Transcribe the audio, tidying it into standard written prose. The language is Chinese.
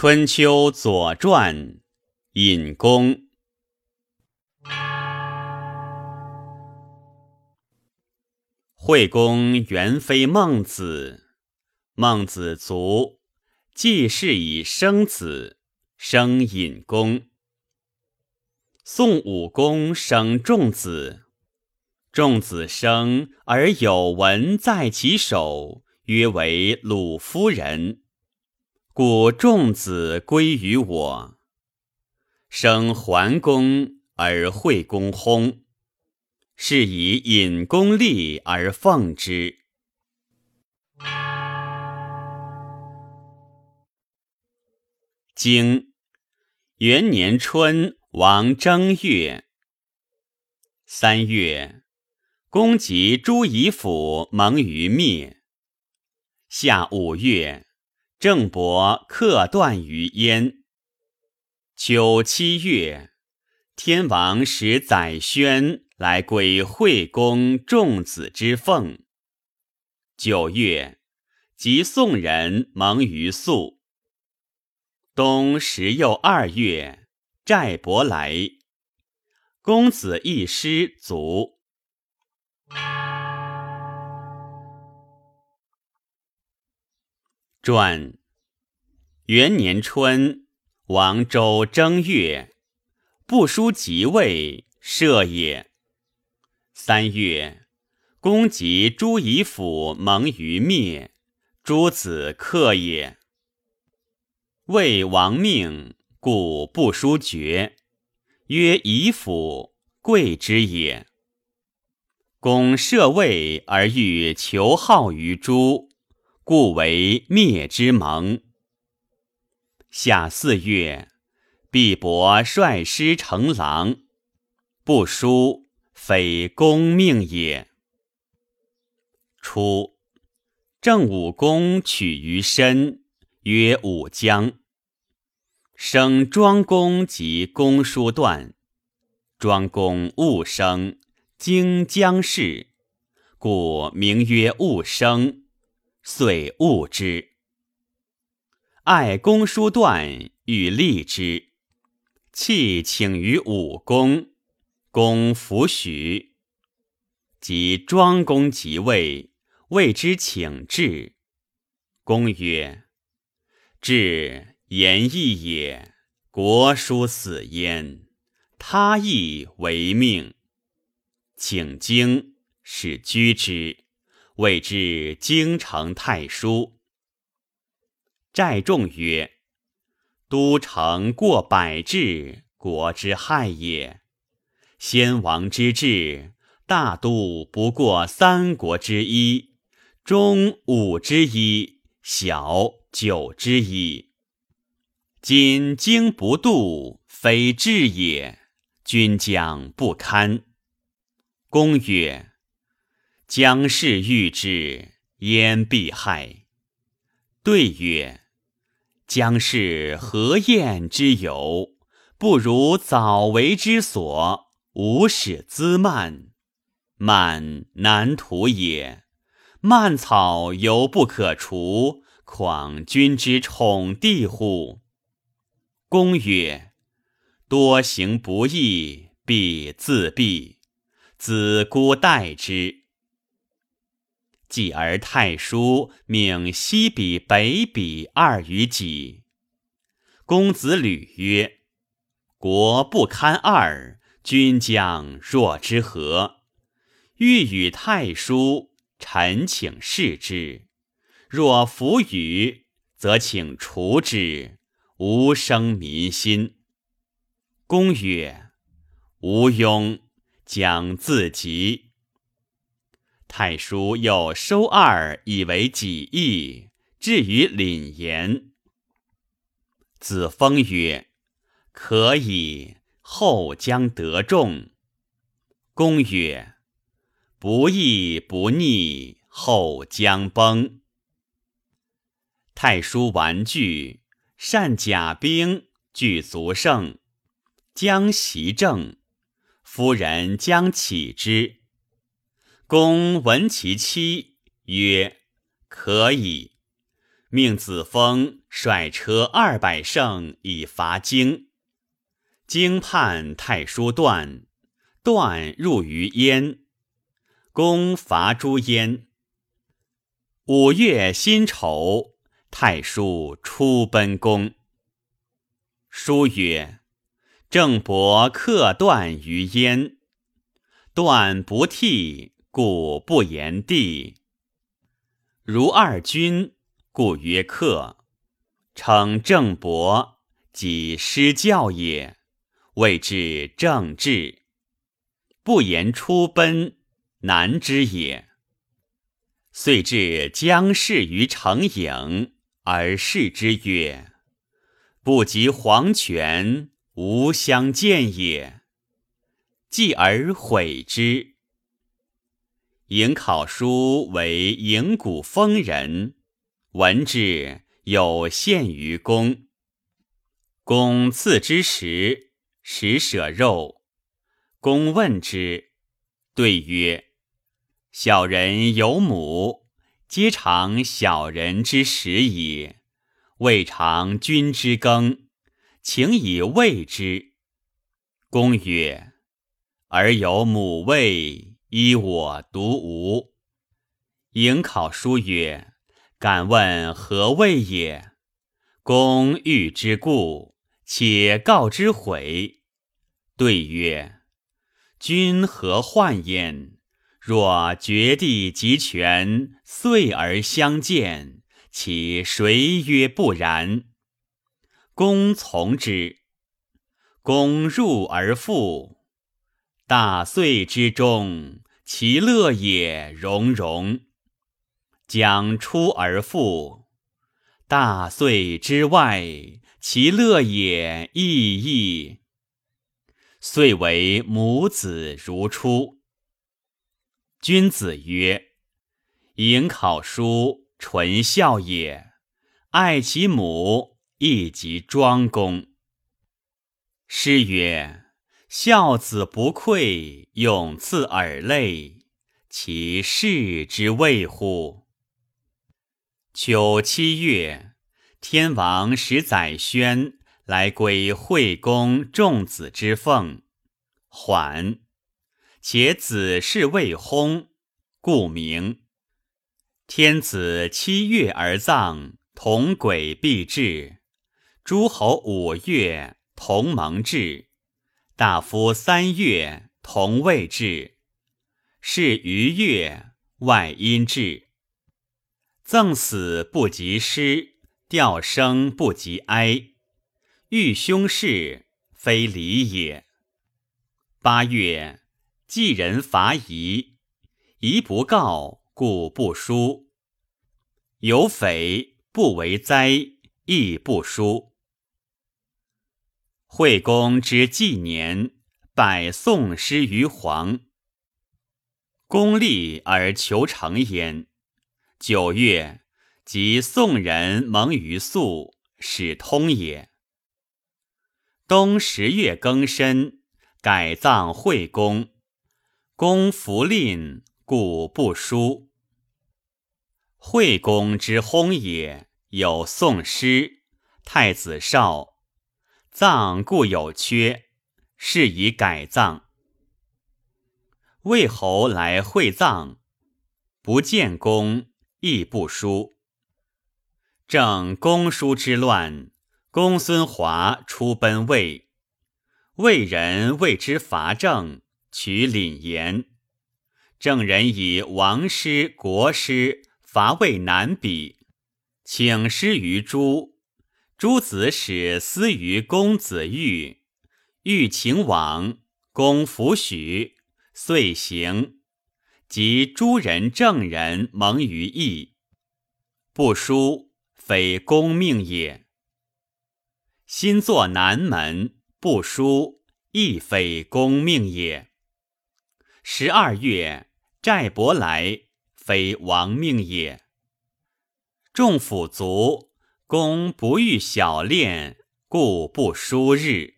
春秋左传隐公。惠公原非孟子，孟子卒，季氏以生子，生隐公。宋武公生仲子，仲子生而有文在其手，约为鲁夫人，故仲子归于我。生桓公而惠公薨，是以隐公立而奉之。经元年春，王正月三月，公及诸夷府盟于灭。夏五月，郑伯克段于燕。秋七月，天王使宰宣来归惠公仲子之奉。九月，及宋人盟于宿。冬十又二月，寨伯来，公子一师卒。传元年春，王周正月，不书即位，赦也。三月，公及诸夷府盟于灭，诸子克也。魏王命，故不书爵，曰夷府，贵之也。公赦魏而欲求好于诸，故为灭之盟。夏四月，毕伯率师成狼，不书，非公命也。初，郑武公取于申，曰武姜。生庄公及公叔段，庄公戊生，经姜氏，故名曰戊生。遂恶之，爱公叔段，欲立之，弃请于武公，公弗许。及庄公即位，谓之请至。公曰：至言义也，国殊死焉，他亦为命。请经，使居之，谓之京城太叔。寨众曰：都城过百治，国之害也。先王之治，大都不过三国之一，中五之一，小九之一。今经不度，非治也，君将不堪。公曰：姜氏欲之，焉必害？对曰：姜氏何厌之有？不如早为之所，无使滋蔓。蔓难图也，蔓草犹不可除，况君之宠弟乎？公曰：多行不义，必自毙，子姑待之。继而太叔命西鄙北鄙二于己。公子吕曰：国不堪二，君将若之何？欲与太叔，臣请示之。若弗与，则请除之，无生民心。公曰：无庸，将自及。太叔又收二以为己意，至于廪延。子封曰：可以，后将得众。公曰：不义不逆，后将崩。太叔玩具，善甲兵，具足胜，将袭政，夫人将起之。公闻其妻曰：可以，命子封率车200乘以伐京。京叛太叔段，段入于燕，公伐诸燕。5月辛丑，太叔出奔宫。书曰：郑伯克段于燕，段不替，故不言地。如二君，故曰克。称郑伯，即失教也，谓之正治。不言出奔，难之也。遂至将士于城郢，而视之曰：不及黄泉，无相见也。继而毁之。颍考叔为颍谷封人，闻之有献于公。公赐之食，食舍肉。公问之，对曰：小人有母，皆尝小人之食矣，未尝君之羹，请以味之。公曰：而有母味，依我独无。颍考叔曰：敢问何谓也？公欲之故，且告之悔。对曰：君何患焉？若绝地及权，遂而相见，其谁曰不然？公从之。公入而复，大岁之中，其乐也融融。将出而复，大岁之外，其乐也亦亦。遂为母子如初。君子曰：颍考叔纯孝也，爱其母，亦即庄公。诗曰：孝子不愧，永赐尔类，其事之谓乎？秋7月，天王使宰宣来归惠公众子之奉，缓，且子事未薨，故名。天子7月而葬，同轨必至。诸侯5月，同盟至。大夫3月，同位至。是余月，外因至。赠死不及师，吊生不及哀。欲凶事，非礼也。8月，季人伐夷，夷不告，故不书。有匪，不为灾，亦不书。惠公之纪年，拜宋师于黄。公立而求成焉。9月，即宋人蒙于宿，使通也。冬10月庚申，改葬惠公。公弗吝，故不书。惠公之薨也，有宋诗，太子少，葬故有缺，是以改葬。魏侯来会葬，不见公，亦不书。正公叔之乱，公孙华出奔魏，魏人谓之伐郑，取闵言。郑人以王师、国师伐魏南鄙，请师于诸。诸子使私于公子玉，玉请往，公弗许，遂行。及诸人郑人蒙于邑，不书，非公命也。新作南门，不书，亦非公命也。12月，寨伯来，非王命也。众府卒，公不欲小恋，故不书日。